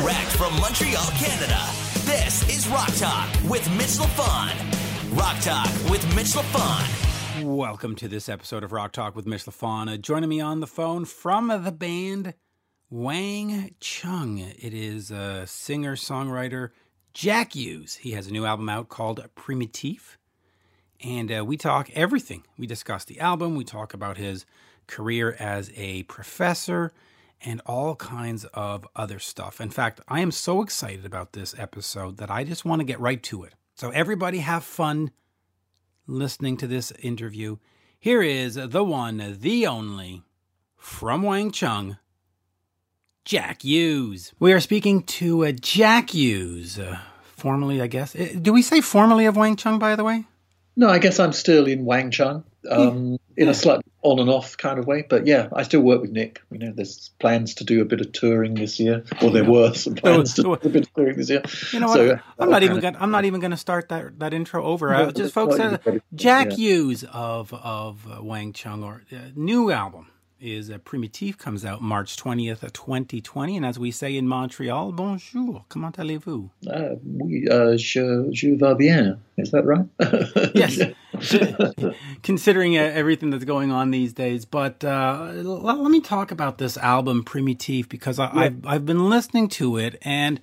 Direct from Montreal, Canada, this is Rock Talk with Mitch LaFon. Rock Talk with Mitch LaFon. Welcome to this episode of Rock Talk with Mitch LaFon. Joining me on the phone from the band Wang Chung. It is a singer-songwriter, Jack Hues. He has a new album out called Primitif. And we talk everything. We discuss the album. We talk about his career as a professor and all kinds of other stuff. In fact, I am so excited about this episode that I just want to get right to it. So everybody have fun listening to this interview. Here is the one, the only, from Wang Chung, Jack Hues. We are speaking to Jack Hues, formerly, I guess. Do we say formerly of Wang Chung, by the way? No, I guess I'm still in Wang Chung, in a slightly on and off kind of way. But yeah, I still work with Nick. You know, there's plans to do a bit of touring this year, or there were some plans to do a bit of touring this year. You know what? So, I'm not even going to start that intro over. No, just folks, Jack Hues of Wang Chung, or new album is Primitif, comes out March 20th, 2020. And as we say in Montreal, bonjour, comment allez-vous? Oui, je vais bien. Is that right? Yes. Considering everything that's going on these days. But let me talk about this album, Primitif, because I've been listening to it. And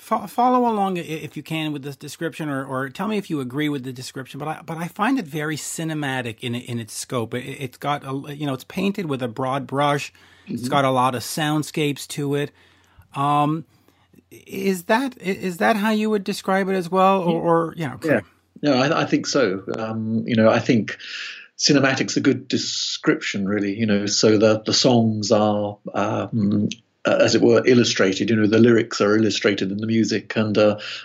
follow along, if you can, with this description, or tell me if you agree with the description. But I find it very cinematic in its scope. It's got it's painted with a broad brush. Mm-hmm. It's got a lot of soundscapes to it. Is that how you would describe it as well? I think so. I think cinematic's a good description, really. So the songs are. As it were, illustrated. The lyrics are illustrated in the music, and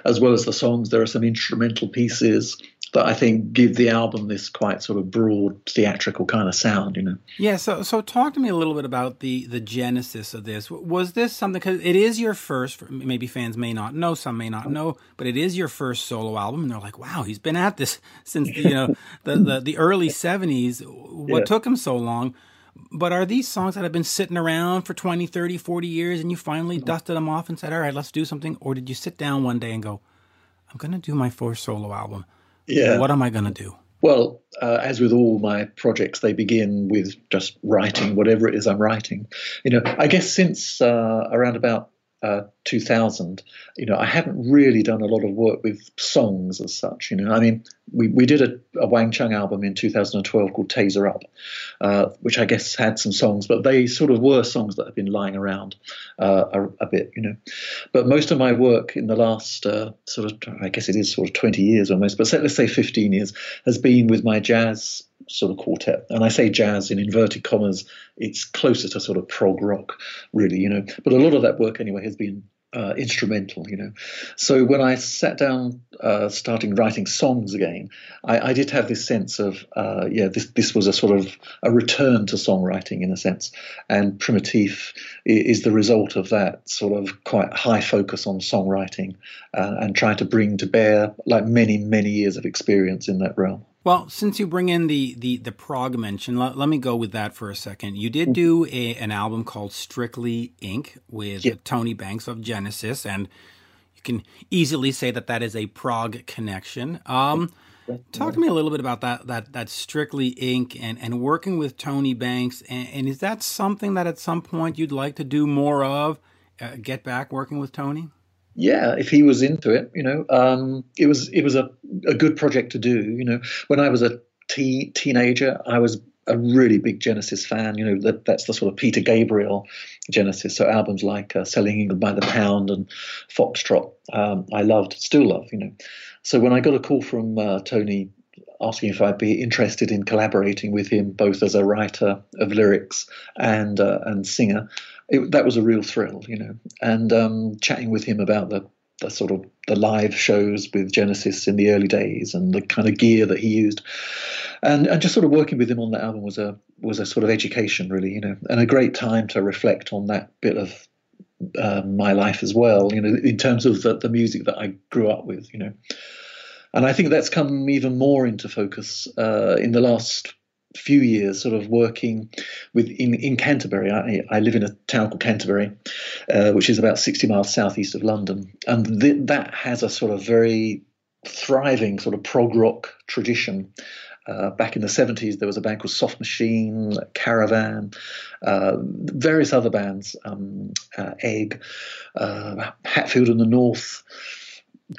as well as the songs, there are some instrumental pieces that I think give the album this quite sort of broad, theatrical kind of sound. Yeah. So talk to me a little bit about the genesis of this. Was this something? Because it is your first. Maybe fans may not know. Some may not know, but it is your first solo album, and they're like, "Wow, he's been at this since the early '70s. What took him so long?" But are these songs that have been sitting around for 20, 30, 40 years and you finally dusted them off and said, all right, let's do something? Or did you sit down one day and go, I'm going to do my first solo album. Yeah. What am I going to do? Well, as with all my projects, they begin with just writing whatever it is I'm writing. I guess since around about 2000, I haven't really done a lot of work with songs as such. We did a Wang Chung album in 2012 called Tazer Up, which I guess had some songs, but they sort of were songs that have been lying around a bit. But most of my work in the last 20 years almost, but let's say 15 years, has been with my jazz sort of quartet. And I say jazz in inverted commas, it's closer to sort of prog rock, really, but a lot of that work anyway has been instrumental, So when I sat down, starting writing songs again, I did have this sense of, this was a sort of a return to songwriting in a sense. And Primitif is the result of that sort of quite high focus on songwriting and trying to bring to bear like many, many years of experience in that realm. Well, since you bring in the prog mention, let me go with that for a second. You did do an album called Strictly Inc. with Tony Banks of Genesis, and you can easily say that is a prog connection. Talk to me a little bit about that Strictly Inc. and working with Tony Banks, and is that something that at some point you'd like to do more of, get back working with Tony? Yeah, if he was into it, it was a good project to do. When I was a teenager, I was a really big Genesis fan. That's the sort of Peter Gabriel Genesis. So albums like Selling England by the Pound and Foxtrot, I loved, still love. So when I got a call from Tony asking if I'd be interested in collaborating with him, both as a writer of lyrics and singer, that was a real thrill, and chatting with him about the sort of the live shows with Genesis in the early days and the kind of gear that he used, and just sort of working with him on the album was a sort of education, really, and a great time to reflect on that bit of my life as well, in terms of the music that I grew up with, And I think that's come even more into focus in the last few years sort of working with in Canterbury. I live in a town called Canterbury, which is about 60 miles southeast of London. And that has a sort of very thriving sort of prog rock tradition. Back in the 70s, there was a band called Soft Machine, Caravan, various other bands, Egg, Hatfield in the North,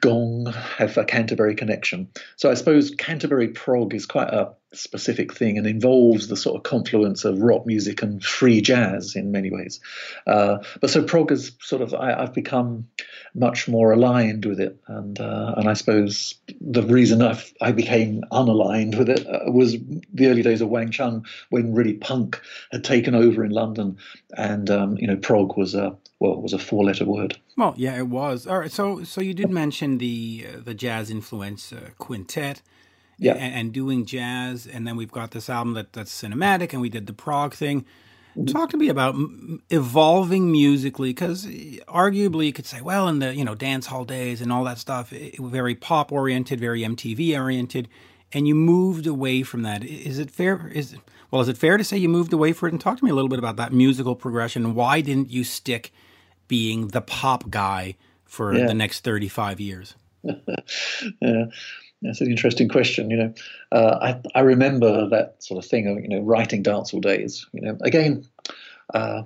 Gong have a Canterbury connection. So I suppose Canterbury prog is quite a specific thing and involves the sort of confluence of rock music and free jazz in many ways. But so prog is sort of, I've become much more aligned with it. And I suppose the reason I became unaligned with it was the early days of Wang Chung, when really punk had taken over in London. And, you know, prog was a four-letter word. Well, yeah, it was. All right. So you did mention the jazz influence quintet. Yeah, and doing jazz, and then we've got this album that's cinematic, and we did the prog thing. Talk to me about evolving musically, because arguably you could say, well, in the Dancehall Days and all that stuff, it was very pop oriented, very MTV oriented, and you moved away from that. Is it fair to say you moved away from it? And talk to me a little bit about that musical progression. Why didn't you stick being the pop guy for the next 35 years? Yeah. That's an interesting question. I remember that sort of thing of writing Dancehall Days. Again, I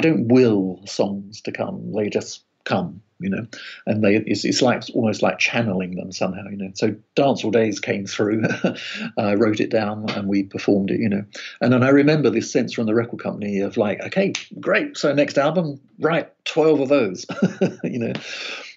don't will songs to come; they just come. And it's like almost like channeling them somehow. So Dancehall Days came through. I wrote it down and we performed it. And then I remember this sense from the record company of like, okay, great. So next album, write 12 of those.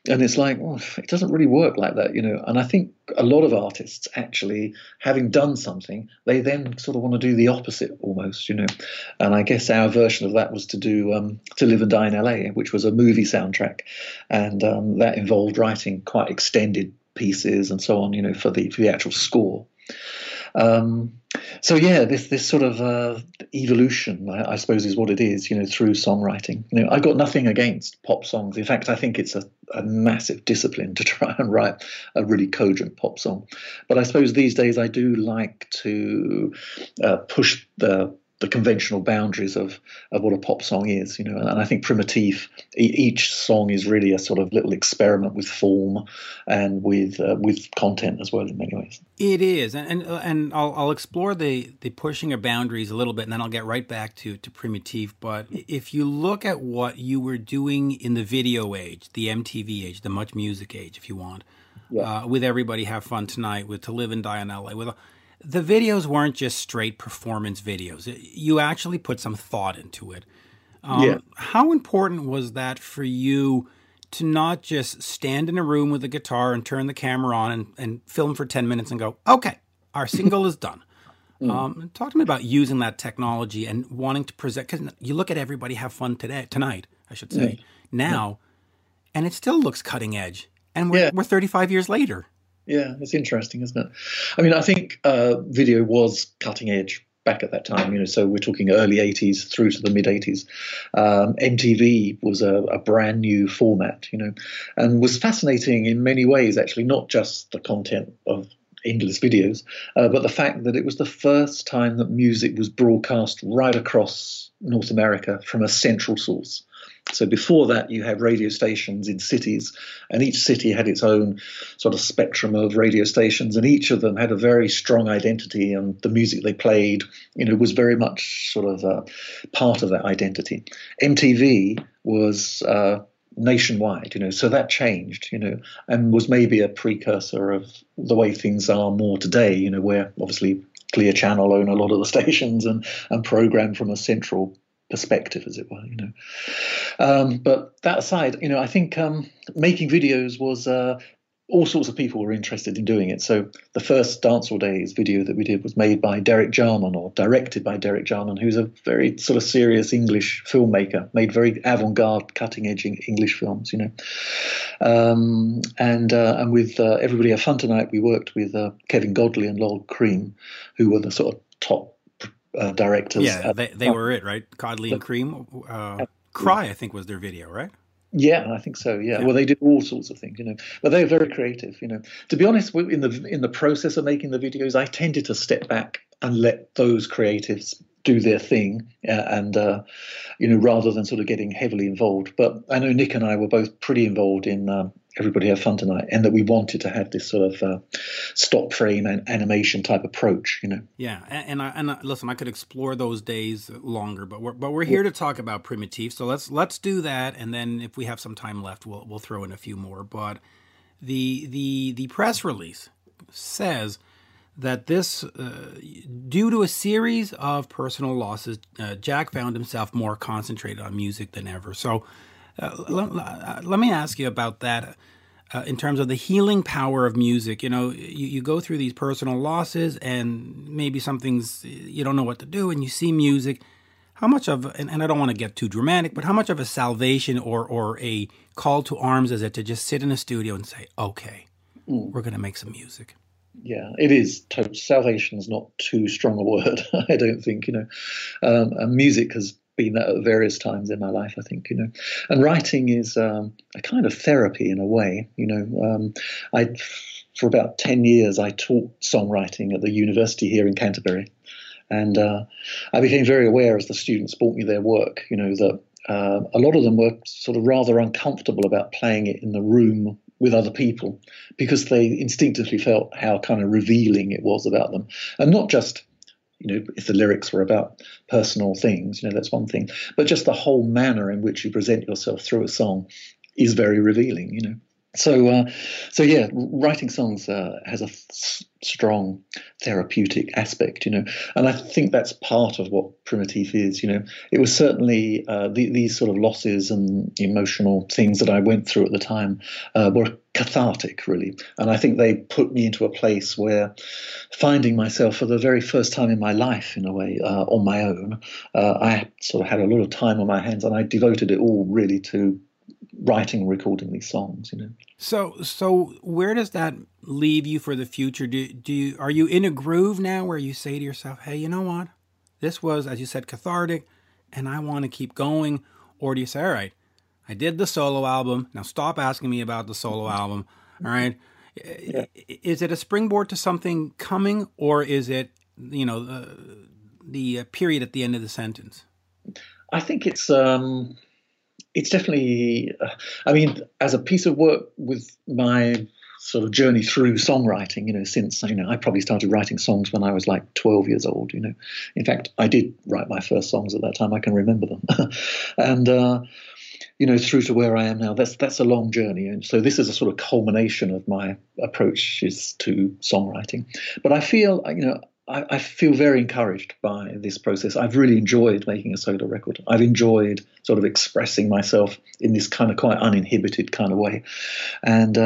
And it's like, well, it doesn't really work like that, And I think a lot of artists actually, having done something, they then sort of want to do the opposite almost, And I guess our version of that was to do To Live and Die in L.A., which was a movie soundtrack. And that involved writing quite extended pieces and so on, for the actual score. So yeah, this sort of evolution, I suppose, is what it is, through songwriting. I've got nothing against pop songs. In fact, I think it's a massive discipline to try and write a really cogent pop song. But I suppose these days I do like to push the conventional boundaries of what a pop song is, and I think Primitif, each song is really a sort of little experiment with form and with content as well in many ways. It is, and I'll explore the pushing of boundaries a little bit, and then I'll get right back to Primitif. But if you look at what you were doing in the video age, the MTV age, the Much Music age, if you want, with Everybody Have Fun Tonight, with To Live and Die in L.A., the videos weren't just straight performance videos. You actually put some thought into it. How important was that for you to not just stand in a room with a guitar and turn the camera on and film for 10 minutes and go, okay, our single is done. Talk to me about using that technology and wanting to present, because you look at Everybody Have Fun tonight, I should say, now, and it still looks cutting edge. And we're 35 years later. Yeah, it's interesting, isn't it? I mean, I think video was cutting edge back at that time, so we're talking early 80s through to the mid 80s. MTV was a brand new format, and was fascinating in many ways, actually, not just the content of endless videos, but the fact that it was the first time that music was broadcast right across North America from a central source. So before that, you had radio stations in cities, and each city had its own sort of spectrum of radio stations, and each of them had a very strong identity, and the music they played, was very much sort of part of that identity. MTV was nationwide, so that changed, and was maybe a precursor of the way things are more today, where obviously Clear Channel own a lot of the stations and program from a central perspective, as it were, But that aside, I think making videos was all sorts of people were interested in doing it. So the first Dancehall Days video that we did was made by Derek Jarman, or directed by Derek Jarman, who's a very sort of serious English filmmaker, made very avant-garde, cutting-edge English films, And with Everybody Have Fun Tonight, we worked with Kevin Godley and Lol Creme, who were the sort of top directors. Yeah, they were it, right? Godley and Cream. Cry, I think, was their video, right? Yeah, I think so. Yeah. Well, they did all sorts of things, but they're very creative, To be honest, in the process of making the videos, I tended to step back and let those creatives do their thing, and rather than sort of getting heavily involved. But I know Nick and I were both pretty involved in Everybody Have Fun Tonight, and that we wanted to have this sort of stop frame and animation type approach, you know. Yeah, and listen, I could explore those days longer, but we're here to talk about Primitif, so let's do that, and then if we have some time left, we'll throw in a few more. But the press release says that this, due to a series of personal losses, Jack found himself more concentrated on music than ever. So let me ask you about that in terms of the healing power of music. You know, you go through these personal losses and maybe something's, you don't know what to do, and you see music. How much of, and I don't want to get too dramatic, but how much of a salvation or a call to arms is it to just sit in a studio and say, okay, we're going to make some music? Yeah, it is. Salvation is not too strong a word, I don't think, you know. And music has been that at various times in my life, I think, you know. And writing is a kind of therapy in a way, you know. For about 10 years, I taught songwriting at the university here in Canterbury. And I became very aware as the students brought me their work, you know, that a lot of them were sort of rather uncomfortable about playing it in the room with other people, because they instinctively felt how kind of revealing it was about them. And not just, you know, if the lyrics were about personal things, you know, that's one thing, but just the whole manner in which you present yourself through a song is very revealing, you know. So yeah, writing songs has a strong therapeutic aspect, you know, and I think that's part of what Primitif is, you know. It was certainly these sort of losses and emotional things that I went through at the time were cathartic, really, and I think they put me into a place where finding myself for the very first time in my life, in a way, on my own, I sort of had a lot of time on my hands, and I devoted it all really to writing and recording these songs, you know. So where does that leave you for the future? Are you in a groove now where you say to yourself, hey, you know what, this was, as you said, cathartic, and I want to keep going? Or do you say, all right, I did the solo album, now stop asking me about the solo album, all right? Yeah. Is it a springboard to something coming, or is it, you know, the period at the end of the sentence? I think it's definitely, I mean, as a piece of work with my sort of journey through songwriting, you know, since, you know, I probably started writing songs when I was like 12 years old, you know. In fact, I did write my first songs at that time. I can remember them. And, you know, through to where I am now, that's a long journey. And so this is a sort of culmination of my approaches to songwriting. But I feel, you know, I feel very encouraged by this process. I've really enjoyed making a solo record. I've enjoyed sort of expressing myself in this kind of quite uninhibited kind of way. And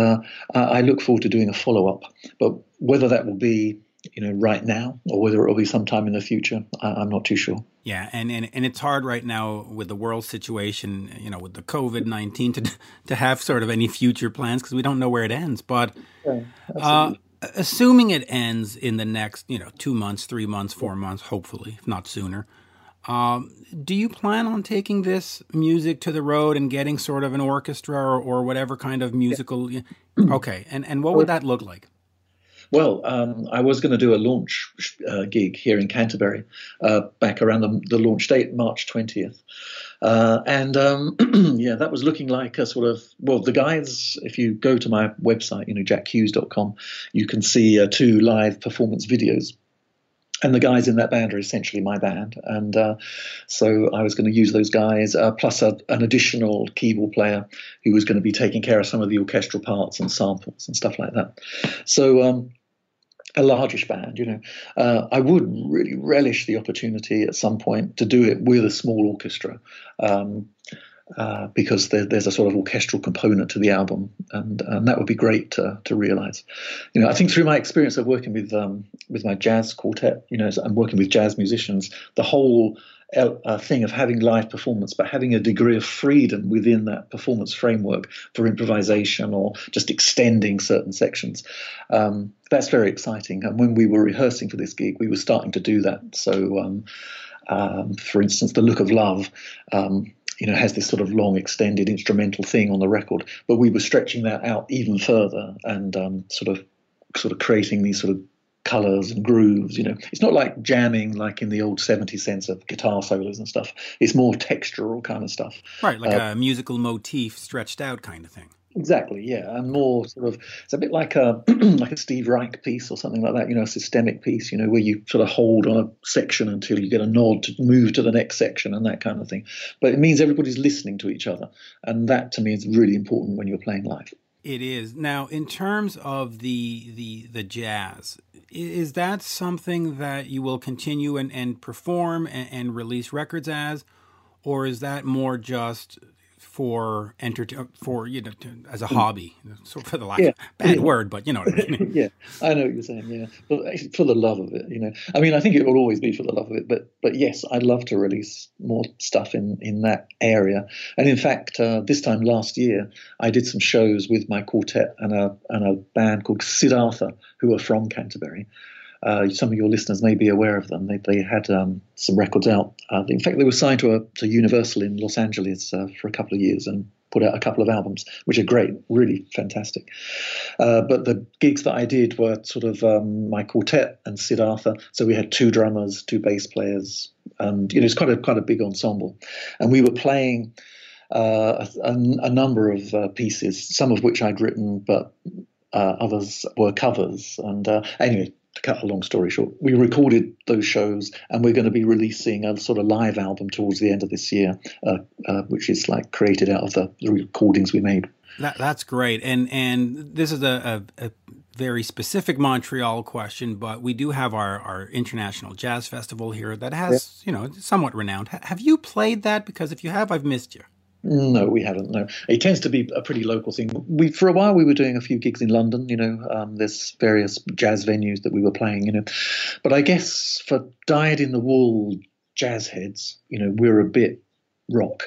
I look forward to doing a follow-up. But whether that will be, you know, right now or whether it will be sometime in the future, I'm not too sure. Yeah, and it's hard right now with the world situation, you know, with the COVID-19 to have sort of any future plans, because we don't know where it ends. But yeah, assuming it ends in the next, you know, 2 months, 3 months, 4 months, hopefully, if not sooner, do you plan on taking this music to the road and getting sort of an orchestra or whatever kind of musical? Yeah. Okay, and what would that look like? Well, I was going to do a launch gig here in Canterbury back around the launch date, March 20th. Yeah, that was looking like a sort of, well, the guys, if you go to my website, you know, jackhues.com, you can see 2 live performance videos. And the guys in that band are essentially my band. And so I was going to use those guys, plus an additional keyboard player who was going to be taking care of some of the orchestral parts and samples and stuff like that. So a largish band, you know. I would really relish the opportunity at some point to do it with a small orchestra, because there's a sort of orchestral component to the album, and that would be great to realize. You know, I think through my experience of working with my jazz quartet, you know, and working with jazz musicians, the whole thing of having live performance, but having a degree of freedom within that performance framework for improvisation or just extending certain sections, that's very exciting. And when we were rehearsing for this gig, we were starting to do that. So, for instance, The Look of Love, you know, has this sort of long extended instrumental thing on the record, but we were stretching that out even further and sort of creating these sort of colours and grooves, you know. It's not like jamming like in the old 70s sense of guitar solos and stuff. It's more textural kind of stuff. Right, like a musical motif stretched out kind of thing. Exactly, yeah, and more sort of, it's a bit like a like a Steve Reich piece or something like that, you know, a systemic piece, you know, where you sort of hold on a section until you get a nod to move to the next section and that kind of thing. But it means everybody's listening to each other, and that to me is really important when you're playing live. It is. Now, in terms of the jazz, is that something that you will continue and perform and release records as, or is that more just for as a hobby, sort of, for the lack of a bad word, but you know what I mean. Yeah, I know what you're saying. Yeah, but actually for the love of it, you know. I mean, I think it will always be for the love of it. But yes, I'd love to release more stuff in that area. And in fact, this time last year, I did some shows with my quartet and a band called Sid Arthur, who are from Canterbury. Some of your listeners may be aware of them. They had some records out. In fact, they were signed to Universal in Los Angeles for a couple of years and put out a couple of albums, which are great, really fantastic. But the gigs that I did were sort of my quartet and Sid Arthur. So we had 2 drummers, 2 bass players, and you know, it's quite a big ensemble. And we were playing a number of pieces, some of which I'd written, but others were covers. And anyway, to cut a long story short, we recorded those shows, and we're going to be releasing a sort of live album towards the end of this year, which is like created out of the recordings we made. That's great. And this is a very specific Montreal question, but we do have our International Jazz Festival here that has, you know, somewhat renowned. Have you played that? Because if you have, I've missed you. No, we haven't. No, it tends to be a pretty local thing. For a while, we were doing a few gigs in London. You know, there's various jazz venues that we were playing. You know, but I guess for dyed-in-the-wool jazz heads, you know, we're a bit rock,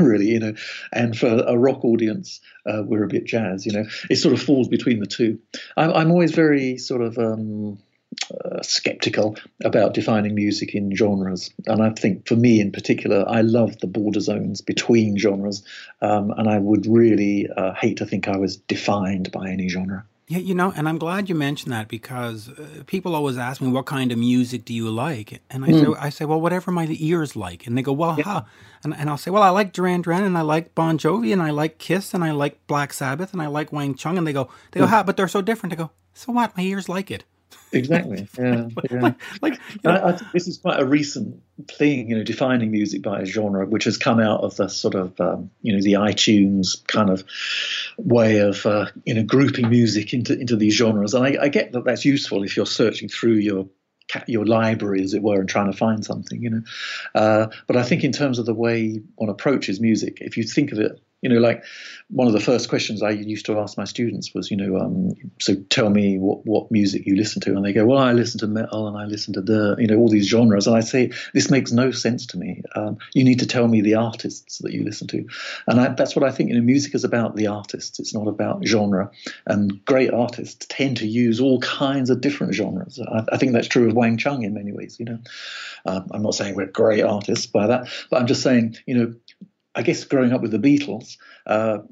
really. You know, and for a rock audience, we're a bit jazz. You know, it sort of falls between the two. I'm always very sort of skeptical about defining music in genres, and I think for me in particular, I love the border zones between genres, and I would really hate to think I was defined by any genre. Yeah, you know, and I'm glad you mentioned that, because people always ask me, what kind of music do you like? And I say, well, whatever my ears like. And they go, well, huh? And I'll say, well, I like Duran Duran, and I like Bon Jovi, and I like Kiss, and I like Black Sabbath, and I like Wang Chung. And they go, ha, but they're so different. I go, so what? My ears like it. Exactly. Yeah. Like you know. I think this is quite a recent thing, you know, defining music by a genre, which has come out of the sort of, you know, the iTunes kind of way of, you know, grouping music into these genres. And I get that that's useful if you're searching through your library, as it were, and trying to find something, you know. But I think in terms of the way one approaches music, if you think of it, you know, like one of the first questions I used to ask my students was, you know, so tell me what music you listen to. And they go, well, I listen to metal and I listen to you know, all these genres. And I say, this makes no sense to me. You need to tell me the artists that you listen to. And that's what I think, you know, music is about the artists. It's not about genre. And great artists tend to use all kinds of different genres. I think that's true of Wang Chung in many ways, you know. I'm not saying we're great artists by that, but I'm just saying, you know, I guess growing up with the Beatles,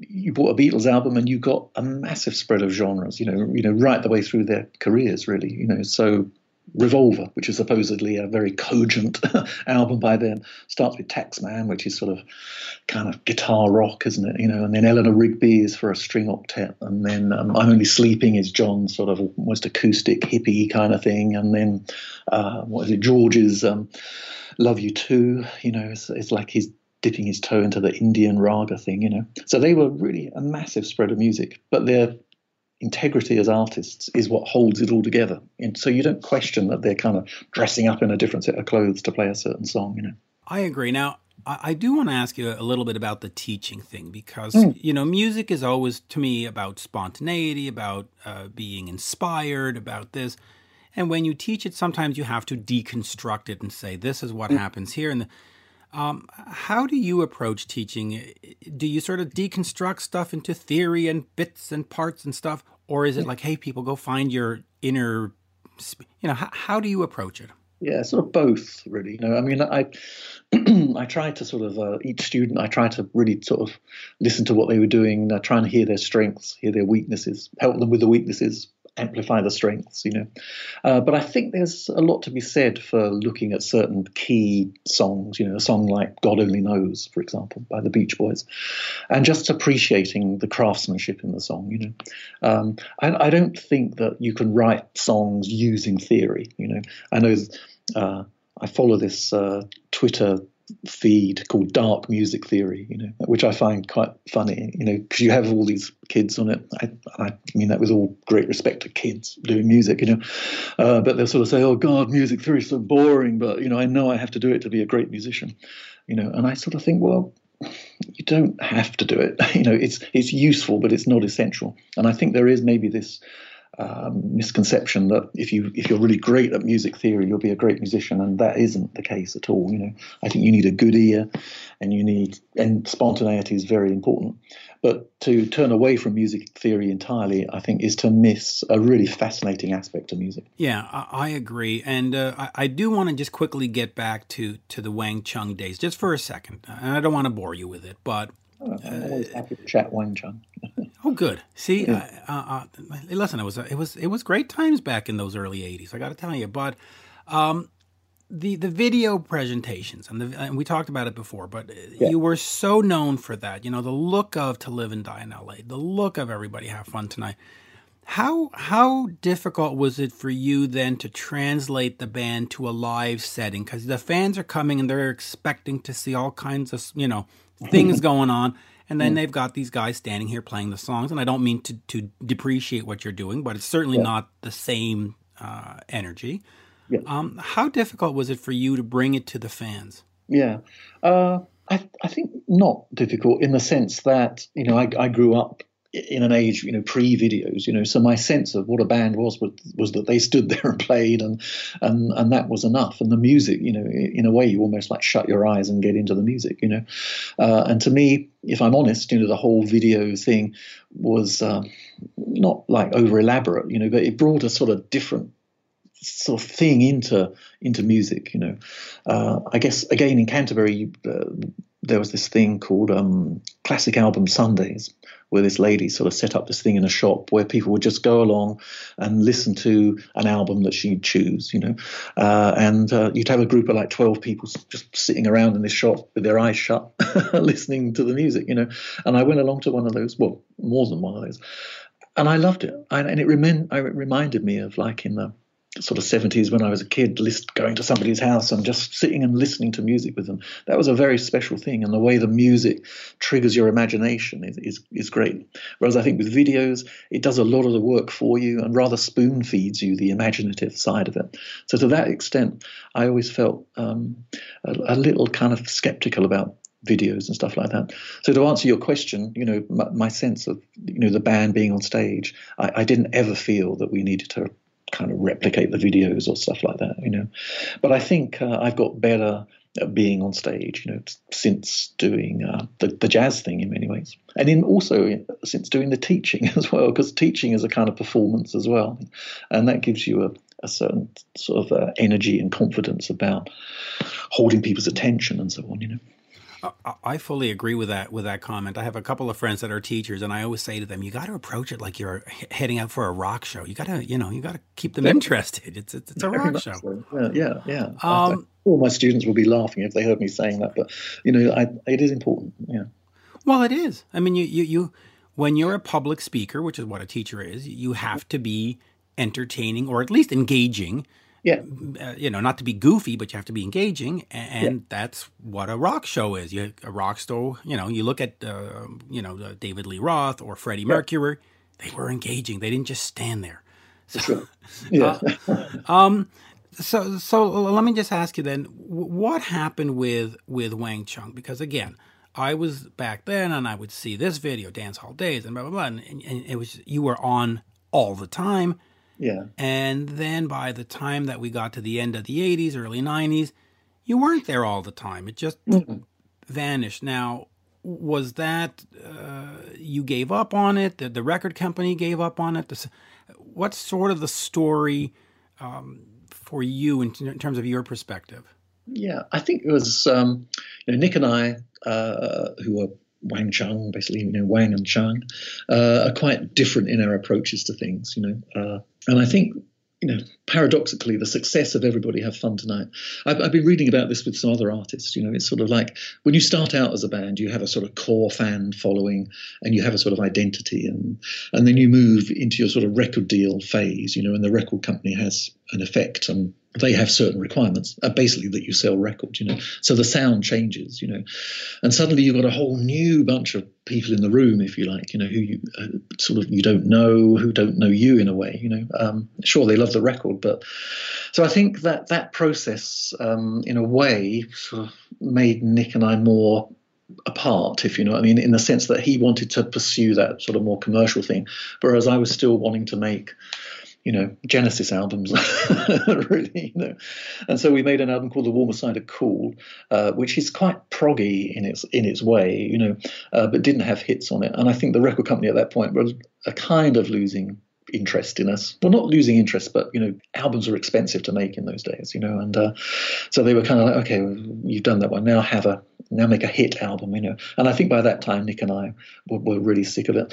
you bought a Beatles album and you got a massive spread of genres, you know, right the way through their careers, really, you know. So Revolver, which is supposedly a very cogent album by them, starts with Taxman, which is sort of kind of guitar rock, isn't it? You know, and then Eleanor Rigby is for a string octet, and then I'm Only Sleeping is John's sort of almost acoustic hippie kind of thing, and then George's Love You Too, you know, it's like he's dipping his toe into the Indian raga thing, you know. So they were really a massive spread of music, but their integrity as artists is what holds it all together. And so you don't question that they're kind of dressing up in a different set of clothes to play a certain song, you know. I agree. Now, I do want to ask you a little bit about the teaching thing, because, you know, music is always, to me, about spontaneity, about being inspired, about this. And when you teach it, sometimes you have to deconstruct it and say, this is what happens here. And how do you approach teaching? Do you sort of deconstruct stuff into theory and bits and parts and stuff? Or is it like, hey, people, go find your inner, you know, how do you approach it? Yeah, sort of both, really. You know, I mean, I try to sort of, each student, I try to really sort of listen to what they were doing, trying to hear their strengths, hear their weaknesses, help them with the weaknesses, amplify the strengths, you know. But I think there's a lot to be said for looking at certain key songs, you know, a song like God Only Knows, for example, by the Beach Boys, and just appreciating the craftsmanship in the song, you know. I don't think that you can write songs using theory, you know. I know I follow this Twitter feed called Dark Music Theory, you know, which I find quite funny, you know, because you have all these kids on it. I mean that with all great respect to kids doing music, you know, but they'll sort of say, oh God, music theory is so boring, but you know I have to do it to be a great musician, you know. And I sort of think, well, you don't have to do it, you know. It's useful, but it's not essential. And I think there is maybe this misconception that if you're really great at music theory, you'll be a great musician, and that isn't the case at all. You know, I think you need a good ear, and spontaneity is very important. But to turn away from music theory entirely, I think, is to miss a really fascinating aspect of music. Yeah, I agree, and I do want to just quickly get back to the Wang Chung days, just for a second. And I don't want to bore you with it, but. I'm always happy to chat Wang Chung. Oh, good. See, yeah. Listen, it was great times back in those early '80s. I got to tell you, but the video presentations and we talked about it before, but yeah. You were so known for that. You know, the look of To Live and Die in L.A., the look of Everybody Have Fun Tonight. How difficult was it for you then to translate the band to a live setting? Because the fans are coming and they're expecting to see all kinds of, you know, things going on. And then they've got these guys standing here playing the songs. And I don't mean to depreciate what you're doing, but it's certainly not the same energy. Yeah. How difficult was it for you to bring it to the fans? Yeah. I think not difficult in the sense that, you know, I grew up in an age, you know, pre-videos, you know, so my sense of what a band was that they stood there and played and that was enough. And the music, you know, in a way you almost like shut your eyes and get into the music, you know. And to me, if I'm honest, you know, the whole video thing was not like over elaborate, you know, but it brought a sort of different sort of thing into music, you know. I guess, again, in Canterbury, there was this thing called Classic Album Sundays, where this lady sort of set up this thing in a shop where people would just go along and listen to an album that she'd choose, you know, and you'd have a group of like 12 people just sitting around in this shop with their eyes shut listening to the music, you know. And I went along to one of those, well, more than one of those, and I loved it. It reminded me of like in the sort of 70s when I was a kid, going to somebody's house and just sitting and listening to music with them. That was a very special thing, and the way the music triggers your imagination is great. Whereas I think with videos, it does a lot of the work for you and rather spoon feeds you the imaginative side of it. So to that extent, I always felt a little kind of skeptical about videos and stuff like that. So to answer your question, you know, my sense of, you know, the band being on stage, I didn't ever feel that we needed to kind of replicate the videos or stuff like that, you know. But I think I've got better at being on stage, you know, since doing the jazz thing in many ways, and also since doing the teaching as well, because teaching is a kind of performance as well, and that gives you a certain sort of energy and confidence about holding people's attention and so on, you know. I fully agree with that comment. I have a couple of friends that are teachers, and I always say to them, you got to approach it like you're heading out for a rock show. You got to, you know, keep them interested. It's a rock show. So. Yeah. All my students will be laughing if they heard me saying that, but you know, it is important. Yeah. Well, it is. I mean, you when you're a public speaker, which is what a teacher is, you have to be entertaining or at least engaging. Yeah, you know, not to be goofy, but you have to be engaging, and that's what a rock show is. A rock show, you know, you look at, you know, David Lee Roth or Freddie Mercury, they were engaging. They didn't just stand there. So, sure. Yeah. So let me just ask you then, what happened with Wang Chung? Because again, I was back then, and I would see this video, Dancehall Days, and blah blah blah, and it was you were on all the time. Yeah. And then by the time that we got to the end of the 80s, early 90s, you weren't there all the time. It just vanished. Now, was that you gave up on it? The record company gave up on it? What's sort of the story for you in terms of your perspective? Yeah, I think it was, you know, Nick and I, who were Wang Chung, basically, you know, Wang and Chung, are quite different in our approaches to things, you know. And I think, you know, paradoxically, the success of Everybody Have Fun Tonight. I've been reading about this with some other artists. You know, it's sort of like when you start out as a band, you have a sort of core fan following and you have a sort of identity, and then you move into your sort of record deal phase, you know, and the record company has an effect on. They have certain requirements, basically, that you sell records, you know. So the sound changes, you know. And suddenly you've got a whole new bunch of people in the room, if you like, you know, who you sort of you don't know, who don't know you in a way, you know. Sure, they love the record, but... So I think that that process, in a way, sort of made Nick and I more apart, if you know what I mean, in the sense that he wanted to pursue that sort of more commercial thing, whereas I was still wanting to make... you know, Genesis albums, really, you know. And so we made an album called The Warmer Side of Cool, which is quite proggy in its way, you know, but didn't have hits on it. And I think the record company at that point was a kind of losing interest in us. Well, not losing interest, but, you know, albums were expensive to make in those days, you know. And so they were kind of like, okay, well, you've done that one, now make a hit album, you know. And I think by that time, Nick and I were really sick of it.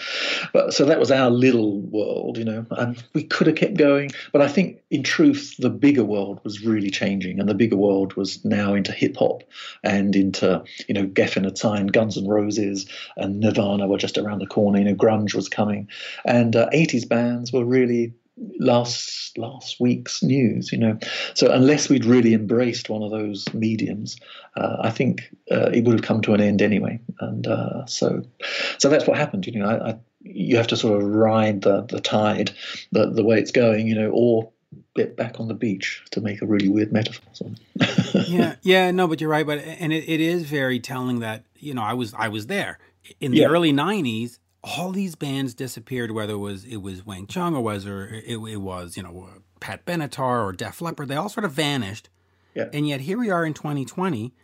But so that was our little world, you know, and we could have kept going. But I think in truth, the bigger world was really changing, and the bigger world was now into hip hop and into, you know, Geffen had signed Guns N' Roses, and Nirvana were just around the corner, you know, grunge was coming. And 80s bands were really last week's news, you know. So unless we'd really embraced one of those mediums, I think it would have come to an end anyway. And so that's what happened, you know. You have to sort of ride the tide, the way it's going, you know, or get back on the beach, to make a really weird metaphor. Yeah, no, but you're right. But and it is very telling that, you know, I was there in the early 90s. All these bands disappeared, whether it was Wang Chung or it was, you know, Pat Benatar or Def Leppard. They all sort of vanished. Yeah. And yet here we are in 2020,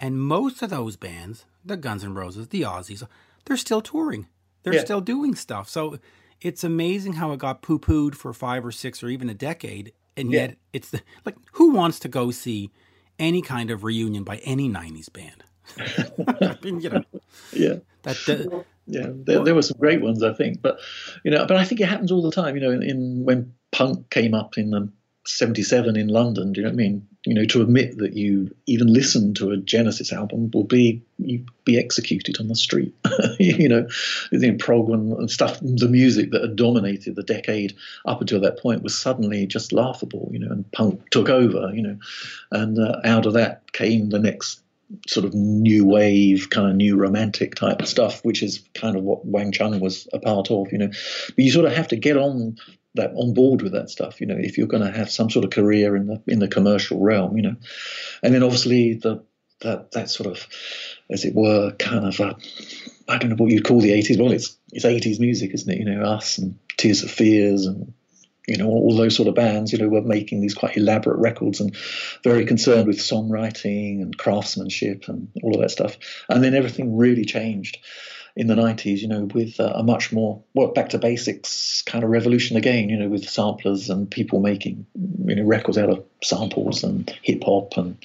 and most of those bands, the Guns N' Roses, the Aussies, they're still touring. They're still doing stuff. So it's amazing how it got poo-pooed for 5 or 6 or even a decade, and yet it's like, who wants to go see any kind of reunion by any 90s band? I mean, you know, yeah, there were some great ones, I think, but you know, but I think it happens all the time. You know, in when punk came up in 1977 in London, do you know what I mean? You know, to admit that you even listen to a Genesis album will you'd be executed on the street. You know, in prog and stuff, the music that had dominated the decade up until that point was suddenly just laughable. You know, and punk took over. You know, and out of that came the next sort of new wave, kind of new romantic type of stuff, which is kind of what Wang Chung was a part of, you know. But you sort of have to get on board with that stuff, you know, if you're going to have some sort of career in the commercial realm, you know. And then obviously that sort of, as it were, kind of a, I don't know what you'd call the 80s. Well, it's 80s music, isn't it? You know, Us and Tears for Fears and, you know, all those sort of bands, you know, were making these quite elaborate records and very concerned with songwriting and craftsmanship and all of that stuff. And then everything really changed in the 90s, you know, with a much more, well, back to basics kind of revolution again, you know, with samplers and people making, you know, records out of samples and hip hop and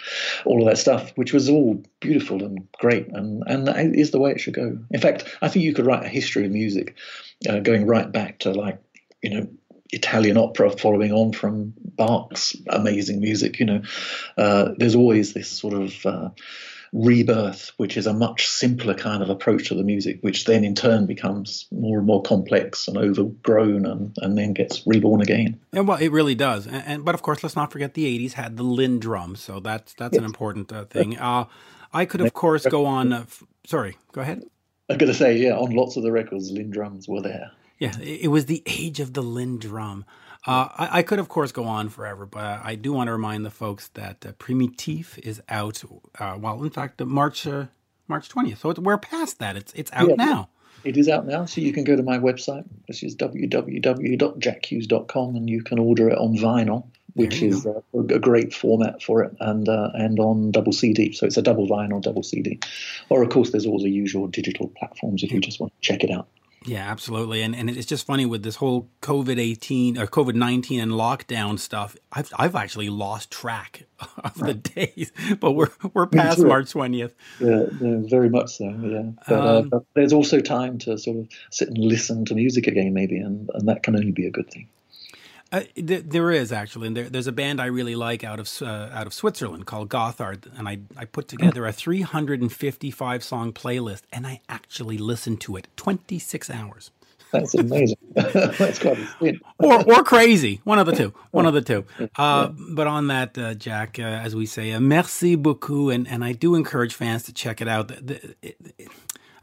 all of that stuff, which was all beautiful and great. And that is the way it should go. In fact, I think you could write a history of music going right back to, like, you know, Italian opera following on from Bach's amazing music, you know. There's always this sort of rebirth, which is a much simpler kind of approach to the music, which then in turn becomes more and more complex and overgrown and then gets reborn again. And well, it really does. But of course, let's not forget the 80s had the Linn drum, so that's an important thing. I could, of course, go on... sorry, go ahead. I was going to say, yeah, on lots of the records, Linn drums were there. Yeah, it was the age of the Linn drum. I could, of course, go on forever, but I do want to remind the folks that Primitif is out, well, in fact, March 20th. So we're past that. It's out now. It is out now, so you can go to my website, which is www.jackhues.com, and you can order it on vinyl, which is a great format for it, and on double CD. So it's a double vinyl, double CD. Or, of course, there's all the usual digital platforms if you just want to check it out. Yeah, absolutely. And it's just funny with this whole COVID-18 or COVID-19 and lockdown stuff. I've actually lost track of the days, but we're past March 20th. Yeah, very much so. Yeah, but there's also time to sort of sit and listen to music again, maybe, and that can only be a good thing. There is actually, and there's a band I really like out of Switzerland called Gothard, and I put together a 355 song playlist, and I actually listened to it 26 hours. That's amazing. That's quite insane. or crazy. One of the two. But on that, Jack, as we say, merci beaucoup, and I do encourage fans to check it out.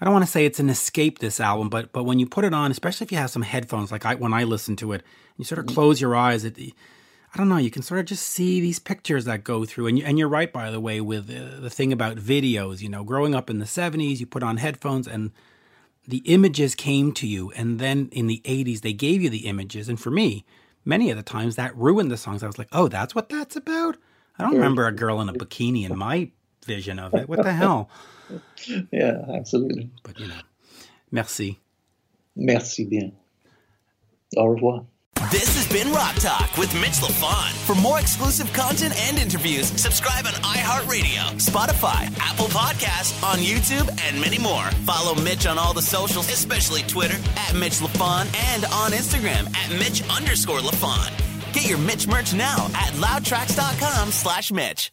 I don't want to say it's an escape, this album, but when you put it on, especially if you have some headphones, like when I listen to it, you sort of close your eyes. I don't know, you can sort of just see these pictures that go through. And you're right, by the way, with the thing about videos. You know, growing up in the 70s, you put on headphones and the images came to you. And then in the 80s, they gave you the images. And for me, many of the times that ruined the songs. I was like, oh, that's what that's about? I don't remember a girl in a bikini in my vision of it. What the hell? Yeah, absolutely. But you know, merci. Merci bien. Au revoir. This has been Rock Talk with Mitch LaFon. For more exclusive content and interviews, subscribe on iHeartRadio, Spotify, Apple Podcasts, on YouTube, and many more. Follow Mitch on all the socials, especially Twitter, @MitchLaFon, and on Instagram, @Mitch_LaFon. Get your Mitch merch now at loudtracks.com/Mitch.